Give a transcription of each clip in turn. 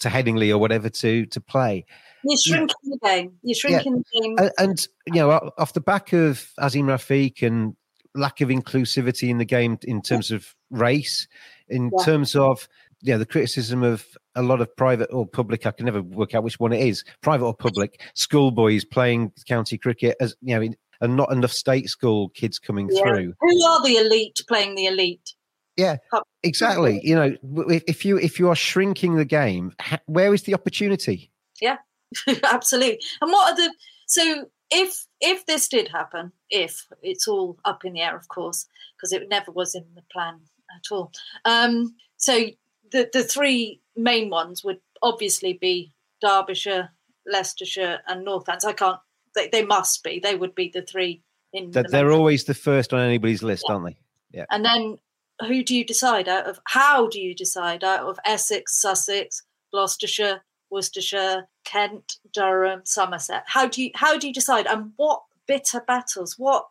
to Headingley or whatever to play. You're shrinking the game. And, you know, off the back of Azim Rafiq and lack of inclusivity in the game in terms of race, in terms of, you know, the criticism of a lot of private or public, I can never work out which one it is, private or public, schoolboys playing county cricket, as you know, and not enough state school kids coming through. Who are the elite playing the elite? Yeah, exactly. You know, if you are shrinking the game, where is the opportunity? Yeah, absolutely. And what are the if this did happen, if it's all up in the air, of course, because it never was in the plan at all. So the 3 main ones would obviously be Derbyshire, Leicestershire and Northants. I can't, they must be. They would be the 3 in the They're always the first on anybody's list, aren't they? Yeah. And then who do you decide out of? How do you decide out of Essex, Sussex, Gloucestershire, Worcestershire, Kent, Durham, Somerset? How do you decide? And what bitter battles? What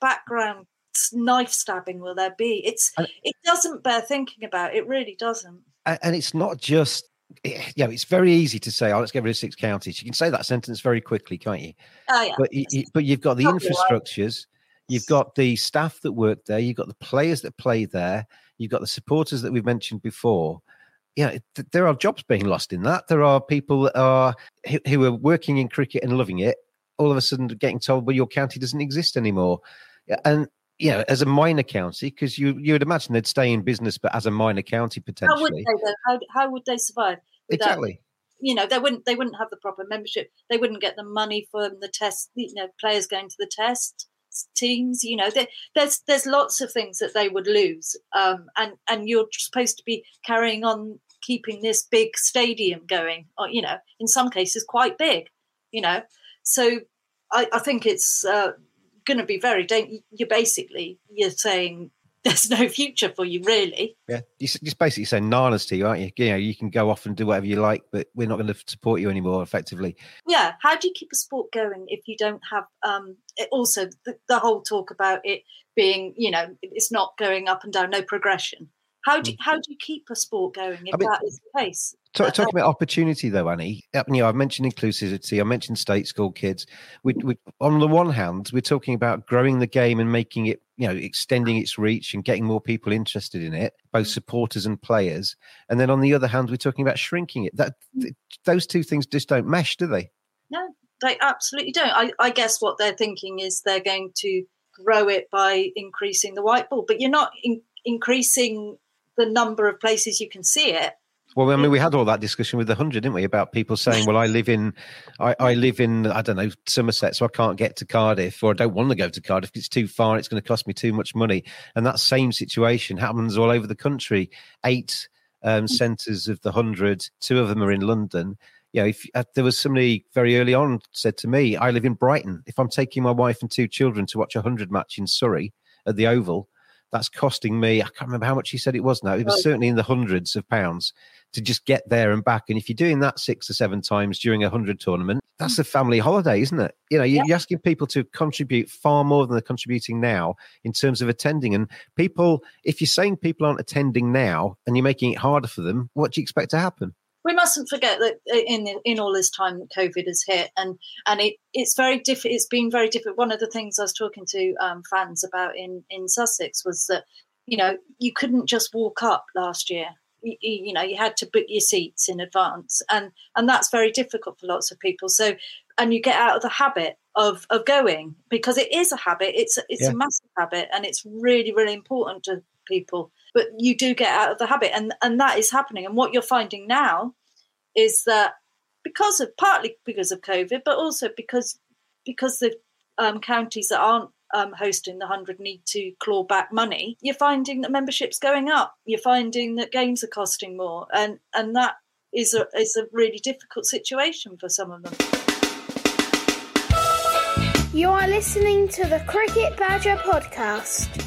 background knife stabbing will there be? It doesn't bear thinking about. It really doesn't. And it's not just, you know, it's very easy to say, let's get rid of 6 counties. You can say that sentence very quickly, can't you? Oh, yeah. But you've got the infrastructures, you've got the staff that work there, you've got the players that play there, you've got the supporters that we've mentioned before. Yeah, there are jobs being lost in that. There are people that are who are working in cricket and loving it, all of a sudden getting told, well, your county doesn't exist anymore. And you know, as a minor county, because you would imagine they'd stay in business, but as a minor county potentially. How would they survive? Exactly. You know, they wouldn't have the proper membership. They wouldn't get the money from the test. You know, players going to the test teams. You know, there's lots of things that they would lose. And you're supposed to be carrying on keeping this big stadium going. Or, you know, in some cases quite big. You know, so I think it's. Going to be very dangerous. You're saying there's no future for you, really. Yeah, you're just basically saying nanas to you, aren't you? You know, you can go off and do whatever you like, but we're not going to support you anymore, effectively. Yeah, how do you keep a sport going if you don't have also the whole talk about it being, you know, it's not going up and down, no progression. How do you keep a sport going if that is the case? Talking about opportunity, though, Annie, you know, I've mentioned inclusivity. I mentioned state school kids. On the one hand, we're talking about growing the game and making it you know, extending its reach and getting more people interested in it, both supporters and players. And then on the other hand, we're talking about shrinking it. That those two things just don't mesh, do they? No, they absolutely don't. I guess what they're thinking is they're going to grow it by increasing the white ball, but you're not increasing the number of places you can see it. Well, I mean, we had all that discussion with the 100, didn't we, about people saying, well, I live in, I don't know, Somerset, so I can't get to Cardiff, or I don't want to go to Cardiff. It's too far. It's going to cost me too much money. And that same situation happens all over the country. 8 centres of the 100, 2 of them are in London. You know, if there was somebody very early on said to me, I live in Brighton. If I'm taking my wife and 2 children to watch a 100 match in Surrey at the Oval, that's costing me, I can't remember how much he said it was now. It was certainly in the hundreds of pounds to just get there and back. And if you're doing that 6 or 7 times during a 100 tournament, that's a family holiday, isn't it? You know, you're asking people to contribute far more than they're contributing now in terms of attending. And people, if you're saying people aren't attending now and you're making it harder for them, what do you expect to happen? We mustn't forget that in all this time that COVID has hit, and it's very different. It's been very different. One of the things I was talking to fans about in Sussex was that, you know, you couldn't just walk up last year. You know, you had to book your seats in advance, and that's very difficult for lots of people. So, and you get out of the habit of going, because it is a habit. It's a massive habit, and it's really, really important to people. But you do get out of the habit, and that is happening. And what you're finding now is that partly because of COVID, but also because the counties that aren't hosting the 100 need to claw back money, you're finding that membership's going up. You're finding that games are costing more, and that is a really difficult situation for some of them. You are listening to the Cricket Badger Podcast.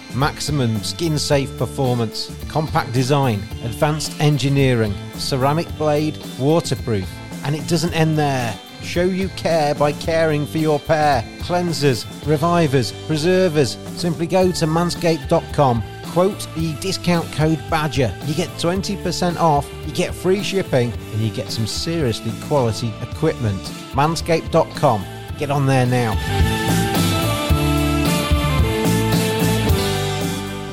Maximum skin-safe performance, compact design, advanced engineering, ceramic blade, waterproof. And it doesn't end there. Show you care by caring for your pair. Cleansers, revivers, preservers. Simply go to manscaped.com, quote the discount code BADGER. You get 20% off, you get free shipping, and you get some seriously quality equipment. Manscaped.com. Get on there now.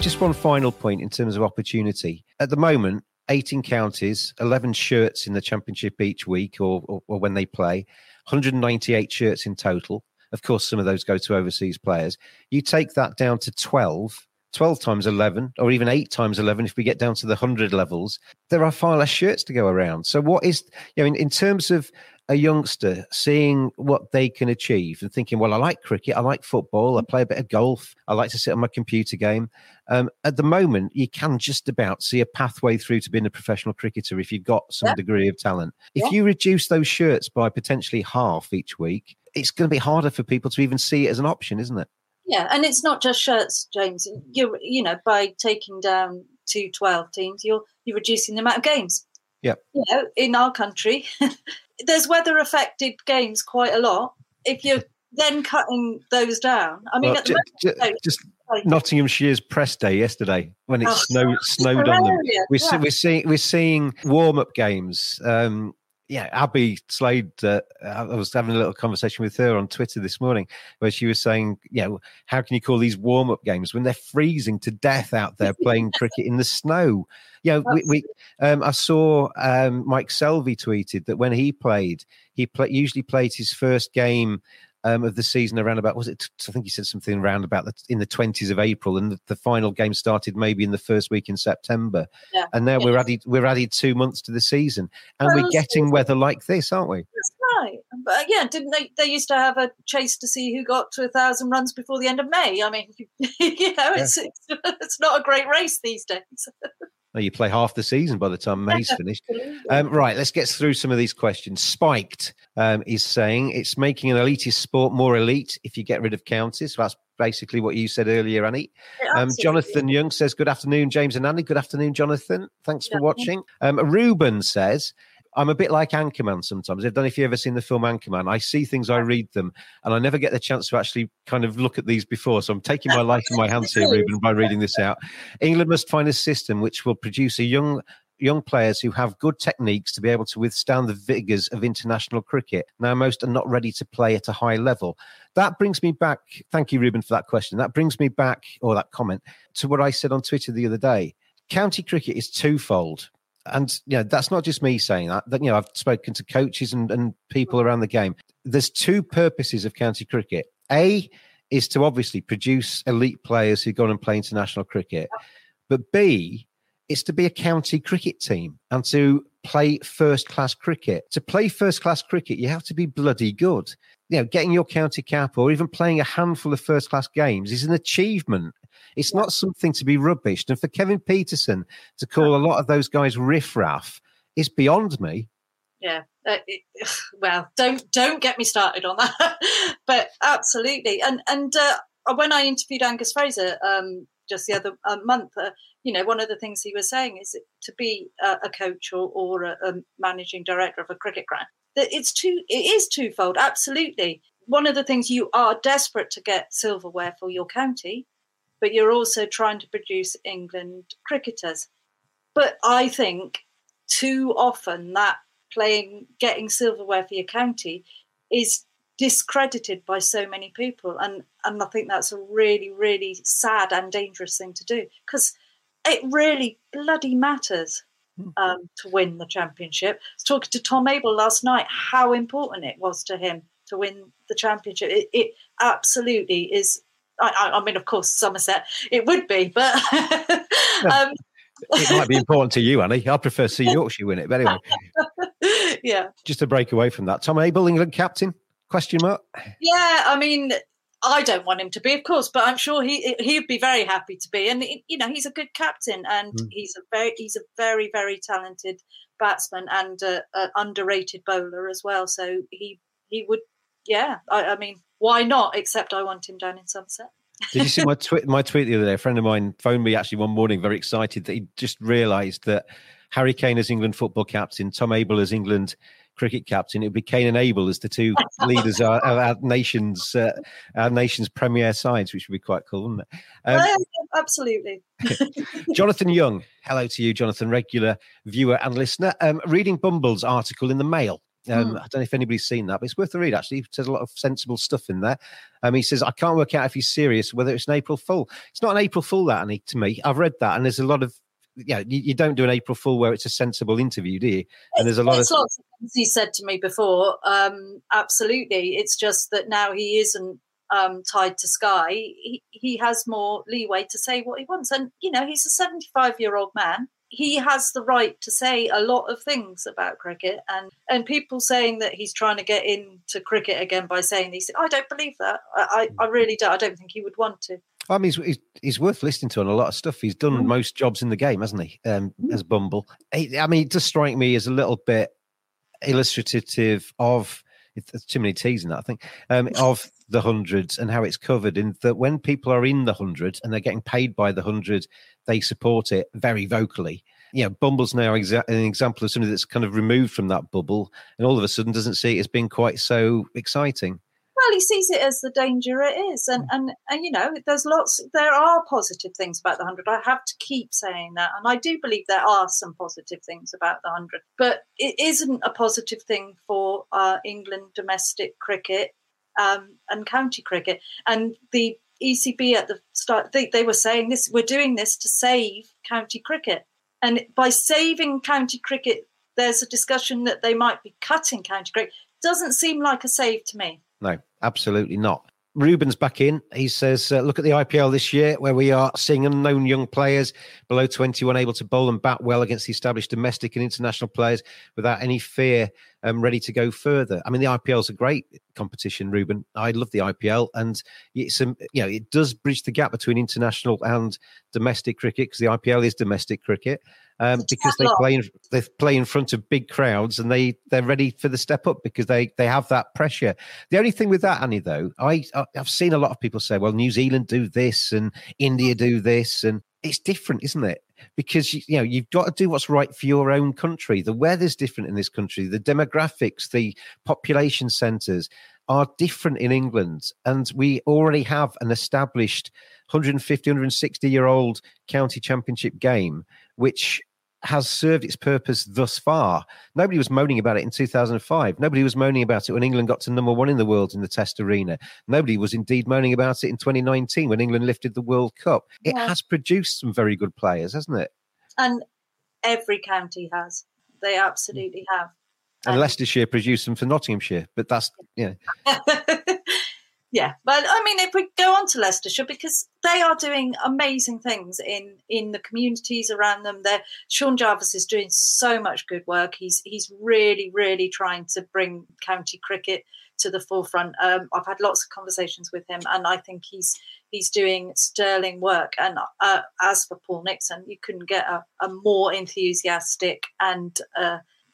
Just one final point in terms of opportunity. At the moment, 18 counties, 11 shirts in the championship each week or when they play, 198 shirts in total. Of course, some of those go to overseas players. You take that down to 12 times 11, or even 8 times 11 if we get down to the 100 levels, there are far less shirts to go around. So what is, you know, in terms of a youngster seeing what they can achieve and thinking, well, I like cricket, I like football, I play a bit of golf, I like to sit on my computer game. At the moment, you can just about see a pathway through to being a professional cricketer if you've got some degree of talent. If you reduce those shirts by potentially half each week, it's going to be harder for people to even see it as an option, isn't it? Yeah, and it's not just shirts, James. You know, by taking down to 12 teams, you're reducing the amount of games. Yeah. You know, in our country, there's weather-affected games quite a lot. If you're then cutting those down, I mean, well, just Nottinghamshire's press day yesterday when it snowed on them. We're seeing warm-up games. Yeah, Abby Slade, I was having a little conversation with her on Twitter this morning where she was saying, you know, how can you call these warm-up games when they're freezing to death out there playing cricket in the snow? You know, I saw Mike Selvey tweeted that when he usually played his first game of the season around about, I think he said something around about in the 20s of April, and the final game started maybe in the first week in September. Yeah. And now we're added 2 months to the season, and we're getting weather like this, aren't we? That's right. But yeah, didn't they used to have a chase to see who got to 1,000 runs before the end of May? I mean, you know, it's not a great race these days. No, you play half the season by the time May's finished. Right, let's get through some of these questions. Spiked is saying it's making an elitist sport more elite if you get rid of counties. So that's basically what you said earlier, Annie. Jonathan Young says, good afternoon, James and Annie. Good afternoon, Jonathan. Thanks for watching. Ruben says, I'm a bit like Anchorman sometimes. I don't know if you've ever seen the film Anchorman. I see things, I read them, and I never get the chance to actually kind of look at these before. So I'm taking my life in my hands here, Ruben, by reading this out. England must find a system which will produce a young players who have good techniques to be able to withstand the vigours of international cricket. Now, most are not ready to play at a high level. That brings me back. Thank you, Ruben, for that question. That brings me back, or that comment, to what I said on Twitter the other day. County cricket is twofold. And, you know, that's not just me saying that. You know, I've spoken to coaches and people around the game. There's two purposes of county cricket. A is to obviously produce elite players who go on and play international cricket. But B, it's to be a county cricket team and to play first-class cricket. To play first-class cricket, you have to be bloody good. You know, getting your county cap or even playing a handful of first-class games is an achievement. It's not something to be rubbished. And for Kevin Peterson to call a lot of those guys riff-raff is beyond me. Yeah. Well, don't get me started on that. But absolutely. And when I interviewed Angus Fraser just the other month, you know, one of the things he was saying is to be a coach or a managing director of a cricket ground. It is twofold, absolutely. One of the things, you are desperate to get silverware for your county, but you're also trying to produce England cricketers. But I think too often that getting silverware for your county is discredited by so many people. And I think that's a really, really sad and dangerous thing to do, because it really bloody matters to win the championship. I was talking to Tom Abell last night, how important it was to him to win the championship. It absolutely is. I mean, of course, Somerset, it would be, but... It might be important to you, Annie. I prefer to see Yorkshire win it, but anyway. Yeah. Just to break away from that, Tom Abell, England captain? Question mark? Yeah, I mean... I don't want him to be, of course, but I'm sure he'd be very happy to be. And, you know, he's a good captain, and he's a very, very talented batsman and an underrated bowler as well. So he would, yeah, I mean, why not? Except I want him down in Somerset. Did you see my tweet the other day? A friend of mine phoned me actually one morning, very excited that he just realised that Harry Kane as England football captain, Tom Abell as England cricket captain, it would be Kane and Abel as the two leaders of our nation's premier sides, which would be quite cool, wouldn't it? Absolutely. Jonathan Young, hello to you, Jonathan, regular viewer and listener. Reading Bumble's article in the Mail. I don't know if anybody's seen that, but it's worth a read, actually. He says a lot of sensible stuff in there. He says, I can't work out if he's serious, whether it's an April Fool. It's not an April Fool, that, Annie, to me. I've read that, and there's a lot of, yeah, you don't do an April Fool where it's a sensible interview, do you? And there's lots of things he said to me before. Absolutely. It's just that now he isn't tied to Sky. He has more leeway to say what he wants. And, you know, he's a 75-year-old man. He has the right to say a lot of things about cricket. And people saying that he's trying to get into cricket again by saying these things, I don't believe that. I really don't. I don't think he would want to. I mean, he's worth listening to on a lot of stuff. He's done most jobs in the game, hasn't he, as Bumble? I mean, it does strike me as a little bit illustrative of, there's too many T's in that, I think, of the 100 and how it's covered, in that when people are in the 100 and they're getting paid by the 100, they support it very vocally. You know, Bumble's now an example of somebody that's kind of removed from that bubble and all of a sudden doesn't see it as being quite so exciting. Well, he sees it as the danger it is. And you know, there are positive things about the 100. I have to keep saying that. And I do believe there are some positive things about the 100. But it isn't a positive thing for England domestic cricket and county cricket. And the ECB at the start, they were saying this, we're doing this to save county cricket. And by saving county cricket, there's a discussion that they might be cutting county cricket. Doesn't seem like a save to me. No, absolutely not. Ruben's back in. He says, look at the IPL this year, where we are seeing unknown young players below 21 able to bowl and bat well against the established domestic and international players without any fear, ready to go further. I mean, the IPL is a great competition, Ruben. I love the IPL, and it does bridge the gap between international and domestic cricket, because the IPL is domestic cricket. because they play in front of big crowds, and they're ready for the step up because they have that pressure. The only thing with that, Annie, though, I've seen a lot of people say, well, New Zealand do this and India do this, and it's different, isn't it? Because, you know, you've got to do what's right for your own country. The weather's different in this country. The demographics, the population centres are different in England. And we already have an established 150, 160-year-old county championship game, which has served its purpose thus far. Nobody was moaning about it in 2005. Nobody was moaning about it when England got to #1 in the world in the Test arena. Nobody was indeed moaning about it in 2019 when England lifted the World Cup. It has produced some very good players, hasn't it? And every county has. They absolutely have. And Leicestershire produced them for Nottinghamshire, but that's, yeah. Yeah, but I mean, if we go on to Leicestershire, because they are doing amazing things in the communities around them. Sean Jarvis is doing so much good work. He's really, really trying to bring county cricket to the forefront. I've had lots of conversations with him, and I think he's doing sterling work. And as for Paul Nixon, you couldn't get a more enthusiastic and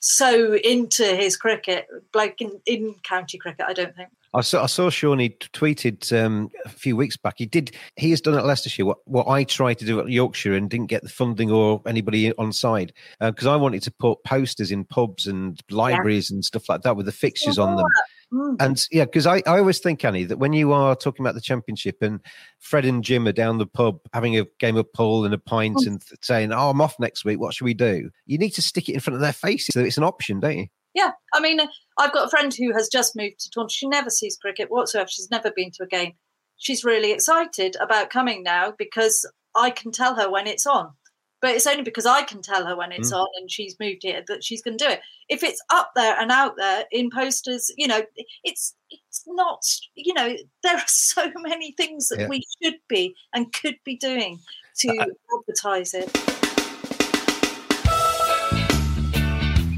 so into his cricket, like in county cricket, I don't think. I saw Sean, he tweeted a few weeks back. He has done at Leicestershire what I tried to do at Yorkshire and didn't get the funding or anybody on side, because I wanted to put posters in pubs and libraries and stuff like that with the fixtures on them. And yeah, because I always think, Annie, that when you are talking about the championship and Fred and Jim are down the pub having a game of pool and a pint and saying, oh, I'm off next week, what should we do? You need to stick it in front of their faces. So it's an option, don't you? Yeah. I mean, I've got a friend who has just moved to Taunton. She never sees cricket whatsoever. She's never been to a game. She's really excited about coming now because I can tell her when it's on. But it's only because I can tell her when it's on and she's moved here that she's going to do it. If it's up there and out there in posters, you know, it's not, you know, there are so many things that we should be and could be doing to advertise it.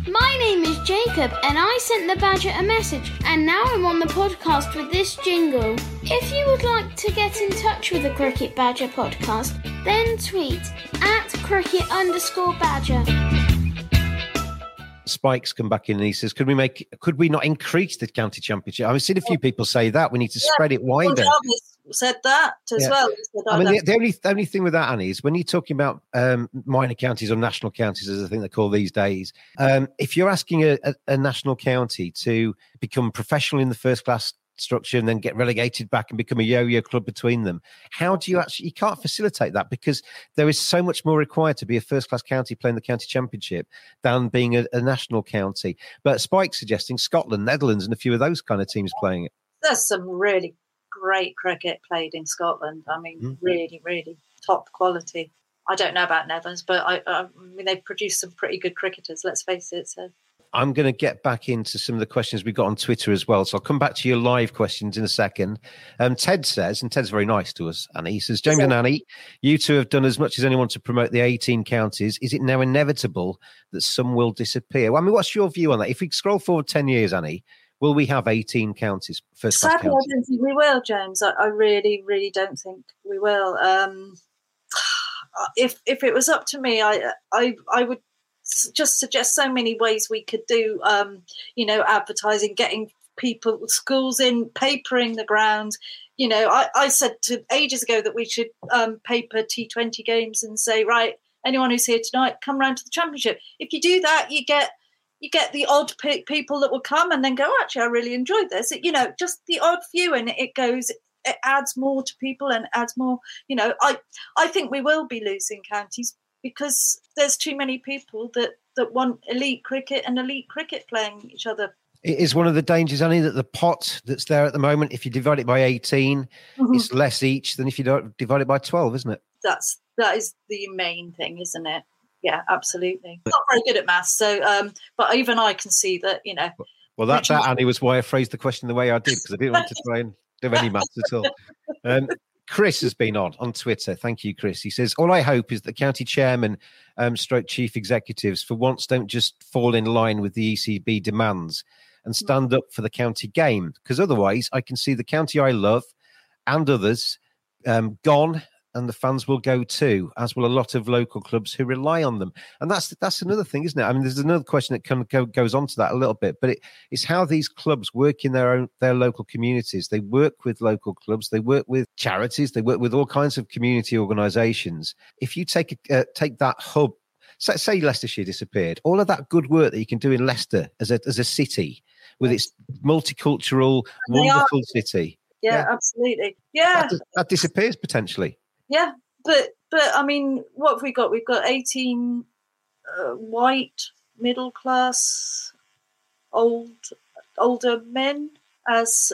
My name is Jacob and I sent the Badger a message, and now I'm on the podcast with this jingle. If you would like to get in touch with the Cricket Badger podcast, then tweet @cricket_badger. Spike's come back in and he says, could we not increase the county championship? I've seen a few people say that we need to spread it wider. Said that as well. I mean, the only thing with that, Annie, is when you're talking about minor counties or national counties, as I think they're called these days, if you're asking a national county to become professional in the first class structure and then get relegated back and become a yo-yo club between them, how do you actually, you can't facilitate that, because there is so much more required to be a first-class county playing the county championship than being a national county. But Spike's suggesting Scotland, Netherlands and a few of those kind of teams playing it. There's some really great cricket played in Scotland. I mean, really, really top quality. I don't know about Netherlands, but I mean, they've produced some pretty good cricketers, let's face it, so... I'm going to get back into some of the questions we got on Twitter as well. So I'll come back to your live questions in a second. Ted says, and Ted's very nice to us, Annie, he says, James and Annie, you two have done as much as anyone to promote the 18 counties. Is it now inevitable that some will disappear? Well, I mean, what's your view on that? If we scroll forward 10 years, Annie, will we have 18 counties? Sadly, I don't think we will, James. I really, really don't think we will. If it was up to me, I would just suggest so many ways we could do, you know, advertising, getting people, schools in, papering the ground. You know, I said to ages ago that we should paper T20 games and say, right, anyone who's here tonight, come round to the championship. If you do that, you get the odd people that will come and then go, oh, actually, I really enjoyed this. You know, just the odd few, and it goes, it adds more to people and adds more. You know, I think we will be losing counties, because there's too many people that want elite cricket and elite cricket playing each other. It is one of the dangers, Annie, that the pot that's there at the moment, if you divide it by 18, it's less each than if you divide it by 12, isn't it? That is the main thing, isn't it? Yeah, absolutely. I'm not very good at maths, so but even I can see that, you know. Well, that Annie, was why I phrased the question the way I did, because I didn't want to try and do any maths at all. Chris has been on Twitter. Thank you, Chris. He says, all I hope is that county chairman / chief executives for once don't just fall in line with the ECB demands and stand up for the county game, because otherwise I can see the county I love and others gone and the fans will go too, as will a lot of local clubs who rely on them. And that's another thing, isn't it? I mean, there's another question that goes on to that a little bit, but it's how these clubs work in their local communities. They work with local clubs, they work with charities, they work with all kinds of community organisations. If you take that hub, say Leicestershire disappeared, all of that good work that you can do in Leicester as a city with its multicultural, wonderful city. Yeah, absolutely. Yeah. That disappears potentially. Yeah, but I mean, what have we got? We've got 18 white, middle-class, older men as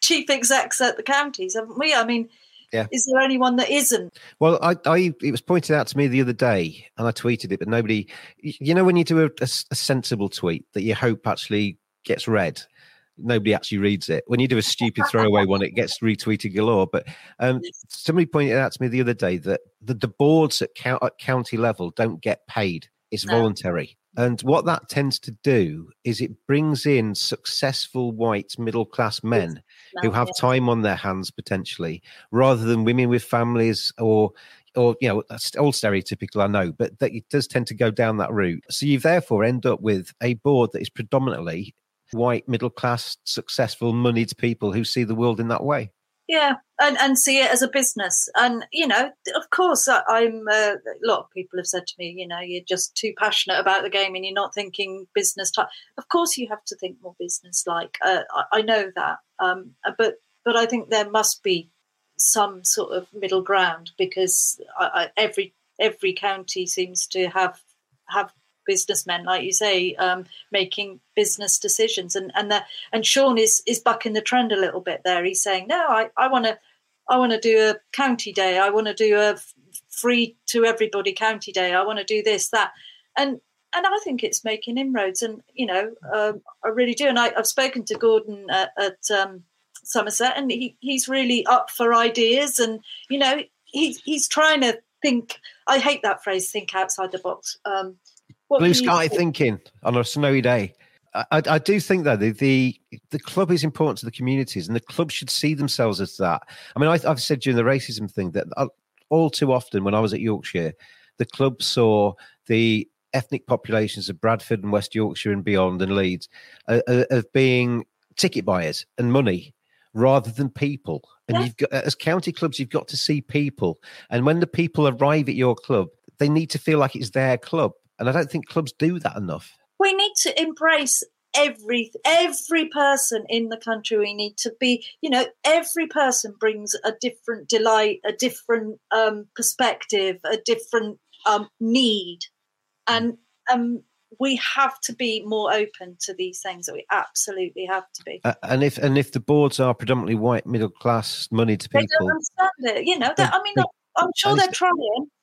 chief execs at the counties, haven't we? I mean, yeah. Is there anyone that isn't? Well, it was pointed out to me the other day, and I tweeted it, but nobody... You know when you do a sensible tweet that you hope actually gets read? Nobody actually reads it. When you do a stupid throwaway one, it gets retweeted galore. But somebody pointed out to me the other day that the boards at county level don't get paid. It's voluntary. And what that tends to do is it brings in successful white middle-class men who have time on their hands potentially, rather than women with families or you know, that's all stereotypical, I know, but that it does tend to go down that route. So you therefore end up with a board that is predominantly white, middle-class, successful, moneyed people who see the world in that way. Yeah, and see it as a business. And, you know, of course, I'm a lot of people have said to me, you know, you're just too passionate about the game and you're not thinking business type. Of course you have to think more business-like. I know that. But I think there must be some sort of middle ground, because every county seems to have businessmen, like you say, making business decisions, and Sean is bucking the trend a little bit there. He's saying, no, I want to do a county day, I want to do a free to everybody county day, I want to do this, that, and I think it's making inroads, and you know, I really do. And I've spoken to Gordon at Somerset, and he's really up for ideas, and you know, he's trying to think. I hate that phrase, think outside the box. Blue sky thinking on a snowy day. I do think that the club is important to the communities, and the club should see themselves as that. I mean, I've said during the racism thing that all too often when I was at Yorkshire, the club saw the ethnic populations of Bradford and West Yorkshire and beyond and Leeds of being ticket buyers and money rather than people. And you've got, as county clubs, you've got to see people. And when the people arrive at your club, they need to feel like it's their club. And I don't think clubs do that enough. We need to embrace every person in the country. We need to be, you know, every person brings a different delight, a different perspective, a different need. And we have to be more open to these things. We absolutely have to be. And if the boards are predominantly white, middle-class, moneyed people... They don't understand it. You know, I'm sure they're trying...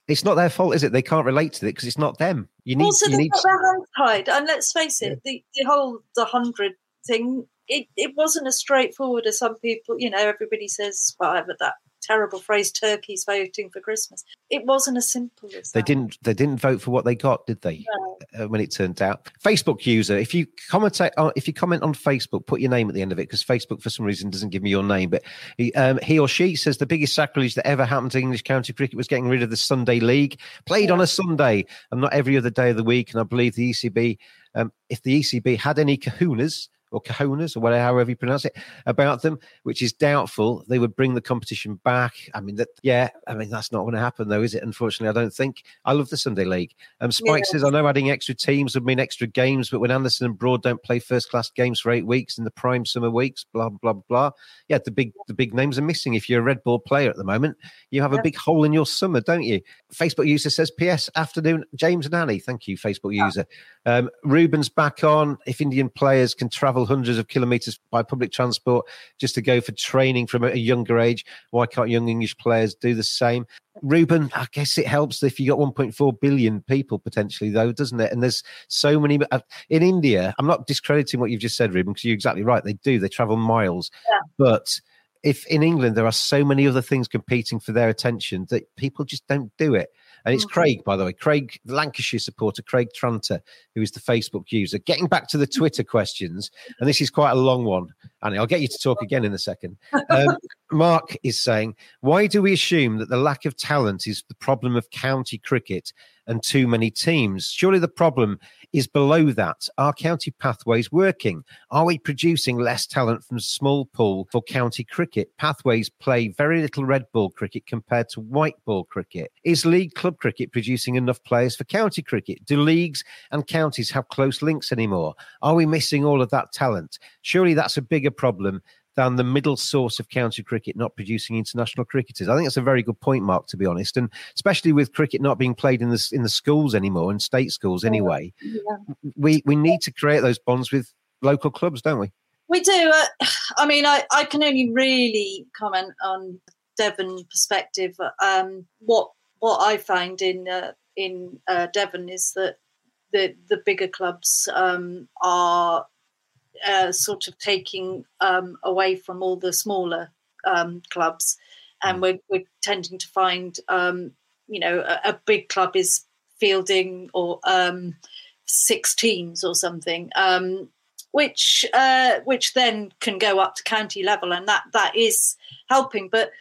It's not their fault, is it? They can't relate to it because it's not them. They've got their hands tied. And let's face it, the whole The 100 thing, it wasn't as straightforward as some people, you know, everybody says, whatever that terrible phrase, turkeys voting for Christmas. It wasn't as simple as that. They didn't vote for what they got, did they? No. When it turned out. Facebook user, if you comment on Facebook, put your name at the end of it, because Facebook for some reason doesn't give me your name. But he or she says the biggest sacrilege that ever happened to English county cricket was getting rid of the Sunday League, played on a Sunday and not every other day of the week. And I believe the ECB, if the ECB had any kahunas, or cojones, or whatever, however you pronounce it, about them, which is doubtful, they would bring the competition back. I mean, that's not going to happen, though, is it? Unfortunately, I don't think. I love the Sunday League. Spike says, I know adding extra teams would mean extra games, but when Anderson and Broad don't play first-class games for 8 weeks in the prime summer weeks, blah, blah, blah. Yeah, the big names are missing. If you're a red ball player at the moment, you have a big hole in your summer, don't you? Facebook user says, P.S. afternoon, James and Annie. Thank you, Facebook user. Ruben's back on. If Indian players can travel hundreds of kilometers by public transport just to go for training from a younger age, why can't young English players do the same? Ruben, I guess it helps if you got 1.4 billion people potentially, though, doesn't it? And there's so many in India. I'm not discrediting what you've just said, Ruben, because you're exactly right. They travel miles, but if in England there are so many other things competing for their attention that people just don't do it. And it's Craig, by the way, the Lancashire supporter, Craig Tranter, who is the Facebook user. Getting back to the Twitter questions, and this is quite a long one, Annie. I'll get you to talk again in a second. Mark is saying, why do we assume that the lack of talent is the problem of county cricket and too many teams? Surely the problem is below that. Are county pathways working? Are we producing less talent from a small pool for county cricket? Pathways play very little red ball cricket compared to white ball cricket. Is league club cricket producing enough players for county cricket? Do leagues and counties have close links anymore? Are we missing all of that talent? Surely that's a bigger problem than the middle source of county cricket not producing international cricketers. I think that's a very good point, Mark, to be honest, and especially with cricket not being played in the schools anymore, in state schools anyway. We need to create those bonds with local clubs, don't we? We do. I mean, I can only really comment on Devon perspective. What I find in Devon is that the bigger clubs are sort of taking away from all the smaller clubs, and we're tending to find a big club is fielding or six teams or something, which then can go up to county level, and that is helping. But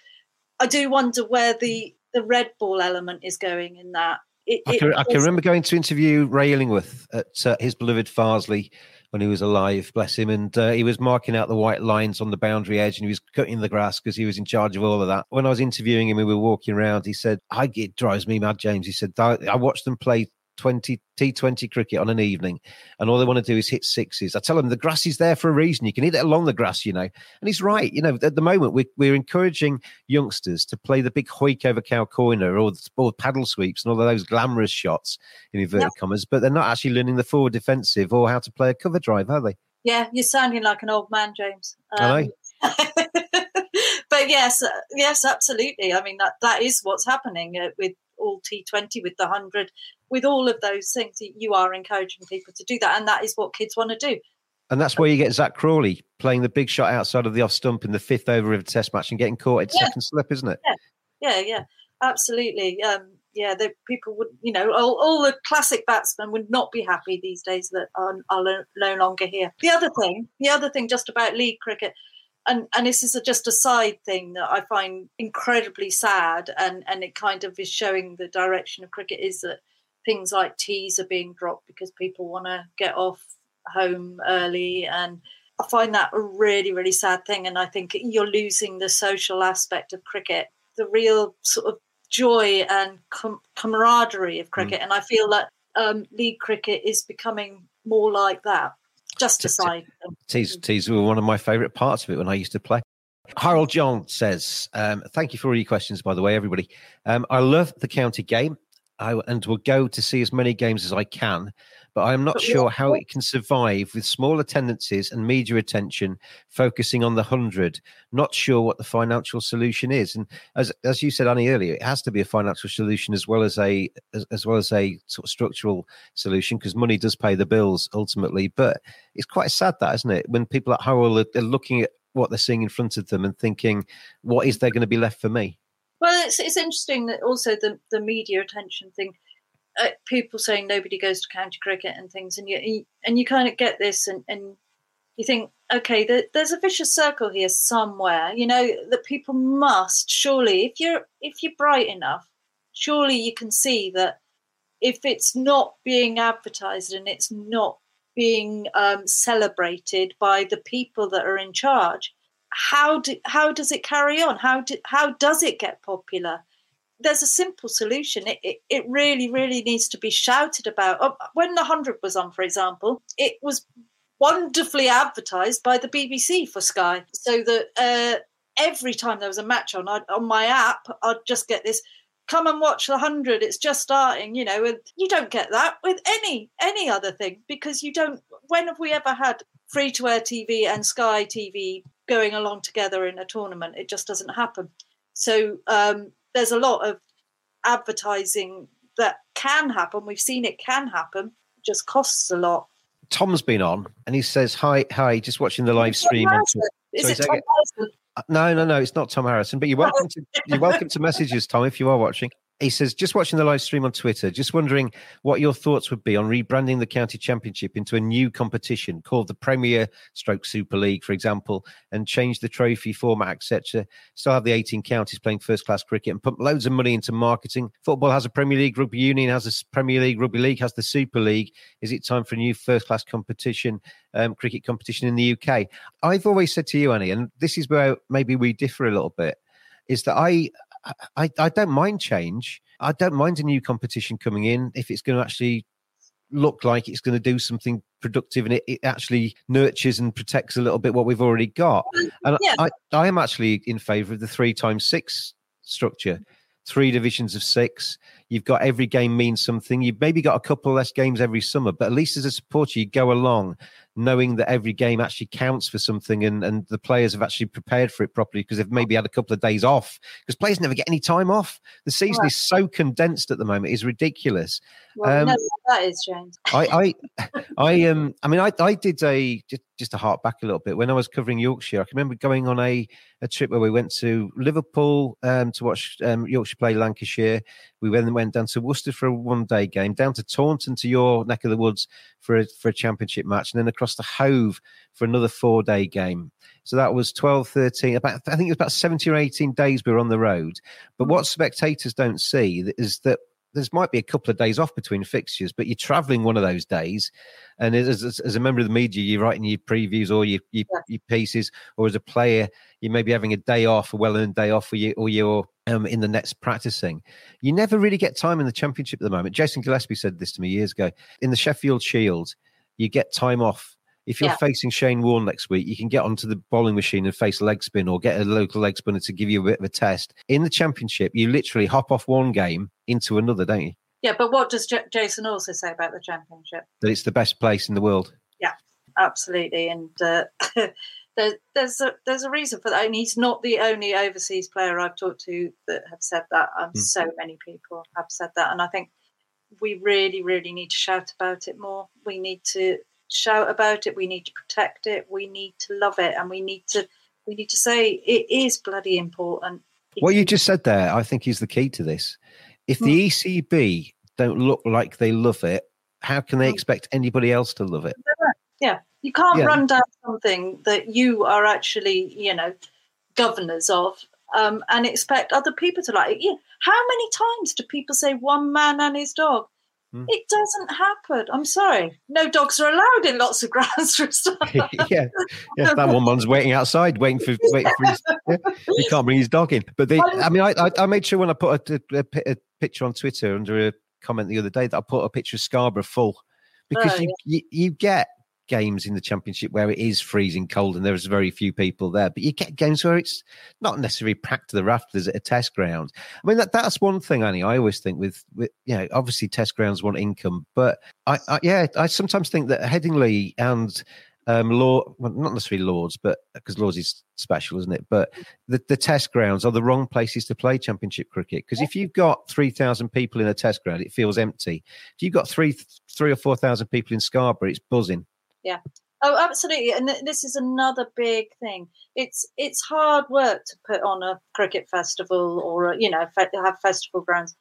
I do wonder where the red ball element is going in that. I can remember going to interview Ray Illingworth at his beloved Farsley when he was alive, bless him, and he was marking out the white lines on the boundary edge, and he was cutting the grass because he was in charge of all of that. When I was interviewing him, we were walking around, he said, it drives me mad, James. He said, I watched them play T20 cricket on an evening, and all they want to do is hit sixes. I tell them the grass is there for a reason. You can hit it along the grass, and he's right. At the moment, we're encouraging youngsters to play the big hoik over cow corner or paddle sweeps and all of those glamorous shots in inverted commas, but they're not actually learning the forward defensive or how to play a cover drive, are they? Yeah, you're sounding like an old man, James. But yes, absolutely. I mean, that is what's happening with all T20, with the 100, with all of those things. You are encouraging people to do that, and that is what kids want to do. And that's where you get Zach Crawley playing the big shot outside of the off stump in the fifth over of a test match and getting caught at second slip, isn't it? Yeah, absolutely. People would, all the classic batsmen would not be happy these days that are no longer here. The other thing just about league cricket, and this is just a side thing that I find incredibly sad, and it kind of is showing the direction of cricket, is that things like teas are being dropped because people want to get off home early. And I find that a really, really sad thing. And I think you're losing the social aspect of cricket, the real sort of joy and camaraderie of cricket. And I feel that league cricket is becoming more like that. Just aside. Teas were one of my favourite parts of it when I used to play. Harold John says, thank you for all your questions, by the way, everybody. I love the county game. And will go to see as many games as I can, but I am not sure how it can survive with small attendances and media attention focusing on the 100. Not sure what the financial solution is, and as you said, Annie, earlier, it has to be a financial solution as well as a sort of structural solution, because money does pay the bills ultimately. But it's quite sad, that, isn't it, when people at Howell are looking at what they're seeing in front of them and thinking, what is there going to be left for me? Well, it's interesting that also the media attention thing, people saying nobody goes to county cricket and things, and you kind of get this, and you think, okay, there's a vicious circle here somewhere, that people must surely, if you're bright enough, surely you can see that if it's not being advertised and it's not being celebrated by the people that are in charge, how does it carry on? How does it get popular? There's a simple solution. It really, really needs to be shouted about. When the 100 was on, for example, it was wonderfully advertised by the BBC for Sky, so that every time there was a match on, on my app, I'd just get this, come and watch the 100, it's just starting, and you don't get that with any other thing, because you don't, when have we ever had free-to-air TV and Sky TV going along together in a tournament? It just doesn't happen. So there's a lot of advertising that can happen. We've seen it can happen. It just costs a lot. Tom's been on and he says, hi, just watching the live stream. Is it Tom Harrison? No, it's not Tom Harrison, but you're welcome to messages, Tom, if you are watching. He says, just watching the live stream on Twitter, just wondering what your thoughts would be on rebranding the County Championship into a new competition called the Premier / Super League, for example, and change the trophy format, etc. Still have the 18 counties playing first-class cricket and pump loads of money into marketing. Football has a Premier League, Rugby Union has a Premier League, Rugby League has the Super League. Is it time for a new first-class competition, cricket competition in the UK? I've always said to you, Annie, and this is where maybe we differ a little bit, is that I don't mind change. I don't mind a new competition coming in if it's going to actually look like it's going to do something productive and it actually nurtures and protects a little bit what we've already got. And yeah. I am actually in favour of the 3x6 structure, 3 divisions of 6. You've got every game means something. You've maybe got a couple less games every summer, but at least as a supporter, you go along knowing that every game actually counts for something and the players have actually prepared for it properly because they've maybe had a couple of days off because players never get any time off. The season is so condensed at the moment. It's ridiculous. Well, no, that is strange. I did just to hark back a little bit, when I was covering Yorkshire, I can remember going on a trip where we went to Liverpool to watch Yorkshire play Lancashire. We went down to Worcester for a one-day game, down to Taunton to your neck of the woods for a championship match, and then across the Hove for another 4-day game. So that was 12, 13, I think it was about 17 or 18 days we were on the road. But what spectators don't see is that there might be a couple of days off between fixtures, but you're travelling one of those days. And as a member of the media, you're writing your previews or your pieces, or as a player, you may be having a day off, a well-earned day off, or you're in the nets practising. You never really get time in the championship at the moment. Jason Gillespie said this to me years ago. In the Sheffield Shield, you get time off. If you're facing Shane Warne next week, you can get onto the bowling machine and face a leg spin or get a local leg spinner to give you a bit of a test. In the championship, you literally hop off one game into another, don't you? Yeah, but what does Jason also say about the championship? That it's the best place in the world. Yeah, absolutely. And there's a reason for that. And he's not the only overseas player I've talked to that have said that. So many people have said that. And I think we really, really need to shout about it more. We need to shout about it, we need to protect it, we need to love it, and we need to say it is bloody important. What you just said there, I think, is the key to this. If the ECB don't look like they love it, how can they expect anybody else to love it? Yeah, you can't run down something that you are actually, governors of and expect other people to like it. Yeah. How many times do people say one man and his dog? It doesn't happen. I'm sorry. No dogs are allowed in lots of grounds for stuff. yeah, that one man's waiting outside, waiting for his... Yeah, he can't bring his dog in. But I made sure when I put a picture on Twitter under a comment the other day that I put a picture of Scarborough full. Because you get games in the championship where it is freezing cold and there's very few people there. But you get games where it's not necessarily packed to the rafters at a test ground. I mean, that's one thing, Annie, I always think with obviously test grounds want income. But I sometimes think that Headingley and not necessarily Lords, but because Lords is special, isn't it? But the test grounds are the wrong places to play championship cricket. Because if you've got 3,000 people in a test ground, it feels empty. If you've got 3,000 or 4,000 people in Scarborough, it's buzzing. Yeah. Oh, absolutely. And this is another big thing. It's hard work to put on a cricket festival or, have festival grounds.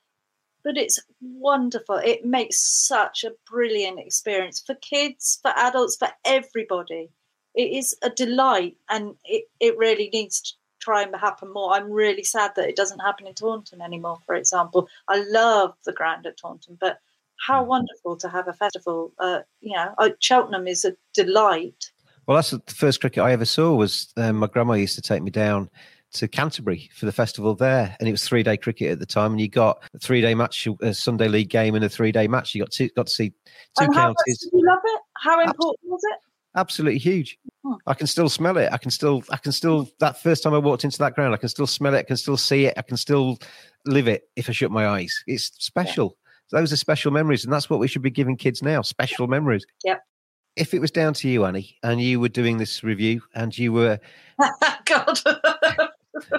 But it's wonderful. It makes such a brilliant experience for kids, for adults, for everybody. It is a delight and it really needs to try and happen more. I'm really sad that it doesn't happen in Taunton anymore, for example. I love the ground at Taunton, but how wonderful to have a festival. Cheltenham is a delight. Well, that's the first cricket I ever saw was my grandma used to take me down to Canterbury for the festival there. And it was 3-day cricket at the time. And you got a 3-day match, a Sunday league game and a 3-day match. You got to see two counties. How much did you love it? How important was it? Absolutely huge. I can still smell it. I can still that first time I walked into that ground, I can still smell it. I can still see it. I can still live it if I shut my eyes. It's special. Yeah. Those are special memories, and that's what we should be giving kids now, special memories. Yep. If it was down to you, Annie, and you were doing this review and you were... God!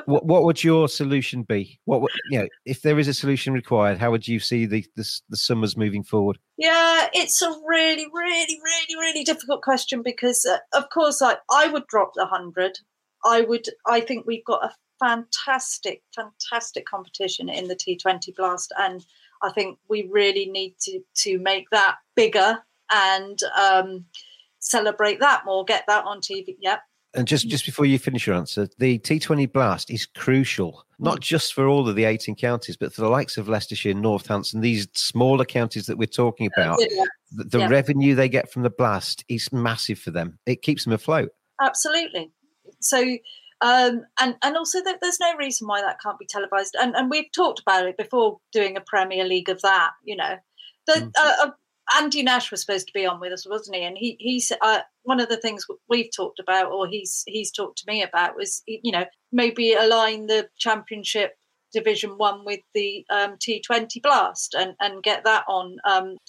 what would your solution be? If there is a solution required, how would you see the summers moving forward? Yeah, it's a really, really, really, really difficult question because, of course, I would drop the 100. I think we've got a fantastic, fantastic competition in the T20 Blast, and I think we really need to make that bigger and celebrate that more, get that on TV. Yep. And just before you finish your answer, the T20 Blast is crucial, not just for all of the 18 counties, but for the likes of Leicestershire, Northants, and these smaller counties that we're talking about. Yeah. The revenue they get from the Blast is massive for them. It keeps them afloat. Absolutely. So, and also there's no reason why that can't be televised. And we've talked about it before, doing a Premier League of that, you know. Andy Nash was supposed to be on with us, wasn't he? And he said, one of the things we've talked about, or he's talked to me about, was, you know, maybe align the Championship Division 1 with the T20 Blast and get that on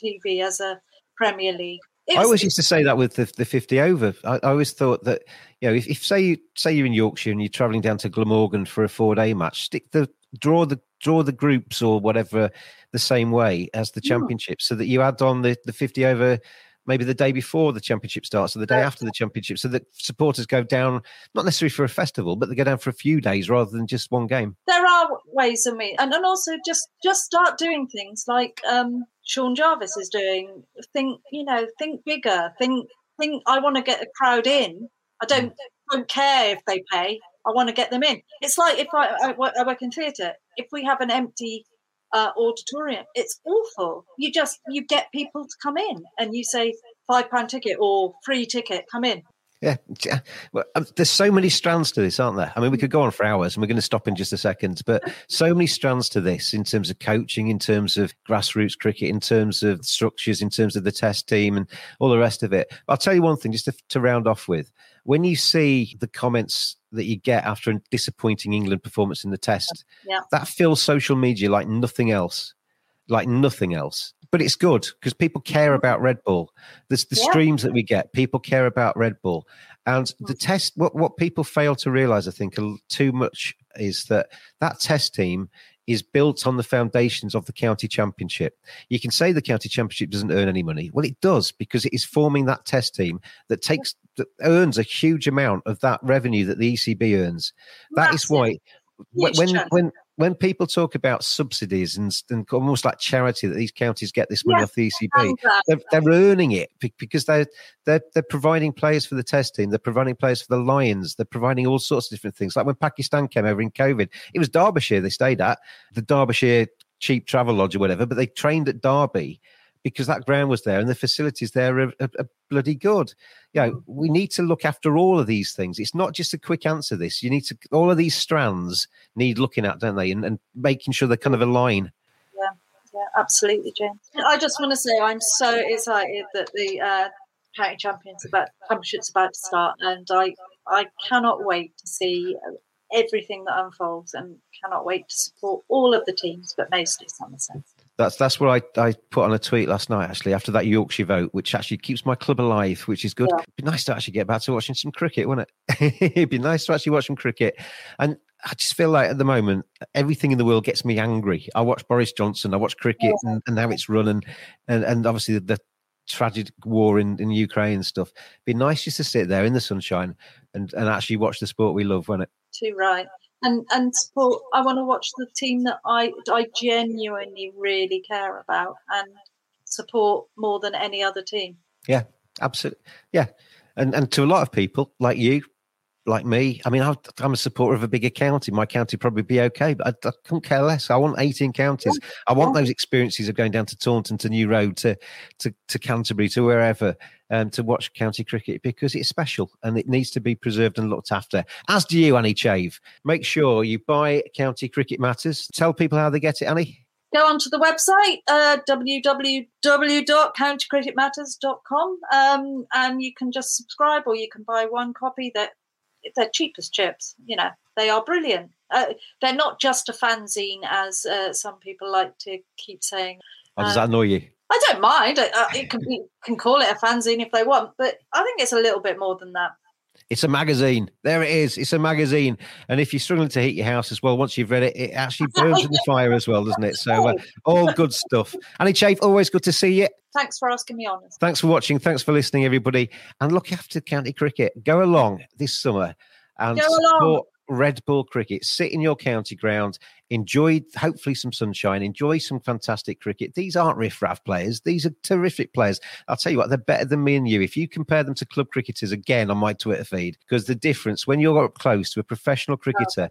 TV as a Premier League. I always used to say that with the 50 over. I always thought that, you know, if you're in Yorkshire and you're travelling down to Glamorgan for a 4-day match, draw the groups or whatever the same way as the Championship, so that you add on the 50 over maybe the day before the Championship starts or the day after the Championship, so that supporters go down, not necessarily for a festival, but they go down for a few days rather than just one game. There are ways, and also just start doing things like Sean Jarvis is doing. Think bigger. Think. I want to get a crowd in. I don't care if they pay. I want to get them in. It's like if I work in theatre. If we have an empty auditorium, it's awful. You get people to come in, and you say £5 ticket or free ticket, come in. Yeah, well, there's so many strands to this, aren't there? I mean, we could go on for hours, and we're going to stop in just a second. But so many strands to this, in terms of coaching, in terms of grassroots cricket, in terms of structures, in terms of the test team, and all the rest of it. I'll tell you one thing, just to round off with: when you see the comments that you get after a disappointing England performance in the test, that fills social media like nothing else. But it's good, because people care about Red Bull. There's the streams that we get. People care about Red Bull. And the test, what people fail to realise, I think, too much, is that test team is built on the foundations of the County Championship. You can say the County Championship doesn't earn any money. Well, it does, because it is forming that test team that earns a huge amount of that revenue that the ECB earns. That is why when people talk about subsidies and almost like charity, that these counties get this money off the ECB, they're earning it, because they're providing players for the test team, they're providing players for the Lions, they're providing all sorts of different things. Like when Pakistan came over in COVID, it was Derbyshire they stayed at, the Derbyshire cheap travel lodge or whatever, but they trained at Derby, because that ground was there and the facilities there are bloody good. You know, we need to look after all of these things. It's not just a quick answer, this. All of these strands need looking at, don't they? And making sure they kind of align. Yeah, absolutely, James. I just want to say I'm so excited that the County Championship's about to start, and I cannot wait to see everything that unfolds, and cannot wait to support all of the teams, but mostly Somerset. That's what I put on a tweet last night, actually, after that Yorkshire vote, which actually keeps my club alive, which is good. Yeah. It'd be nice to actually get back to watching some cricket, wouldn't it? It'd be nice to actually watch some cricket. And I just feel like at the moment, everything in the world gets me angry. I watch Boris Johnson, I watch cricket and how it's run, and obviously the tragic war in Ukraine and stuff. It'd be nice just to sit there in the sunshine and actually watch the sport we love, wouldn't it? Too right. And support. I want to watch the team that I genuinely really care about and support more than any other team. Yeah, absolutely. Yeah, and to a lot of people like you, like me. I mean, I'm a supporter of a bigger county. My county would probably be okay, but I couldn't care less. I want 18 counties. Yeah. I want those experiences of going down to Taunton, to New Road, to Canterbury, to wherever, to watch county cricket, because it's special and it needs to be preserved and looked after. As do you, Annie Chave. Make sure you buy County Cricket Matters. Tell people how they get it, Annie. Go onto the website, www.countycricketmatters.com, and you can just subscribe, or you can buy one copy. They're cheap as chips, you know. They are brilliant. They're not just a fanzine, as some people like to keep saying. Does that annoy you? I don't mind. It can call it a fanzine if they want, but I think it's a little bit more than that. It's a magazine. There it is. It's a magazine. And if you're struggling to heat your house as well, once you've read it, it actually burns in the fire as well, doesn't it? So all good stuff. Annie Chave, always good to see you. Thanks for asking me on. Thanks for watching. Thanks for listening, everybody. And look after county cricket. Go along this summer and support Red Bull cricket. Sit in your county ground, enjoy hopefully some sunshine, enjoy some fantastic cricket. These aren't riff-raff players. These are terrific players. I'll tell you what, they're better than me and you. If you compare them to club cricketers, again, on my Twitter feed, because the difference when you're up close to a professional cricketer,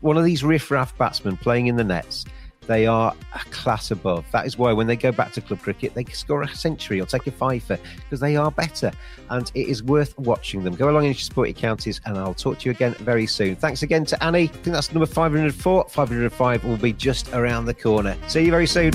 one of these riff-raff batsmen playing in the nets, they are a class above. That is why when they go back to club cricket, they score a century or take a fifer, because they are better, and it is worth watching them. Go along and support your counties, and I'll talk to you again very soon. Thanks again to Annie. I think that's number 504. 505 will be just around the corner. See you very soon.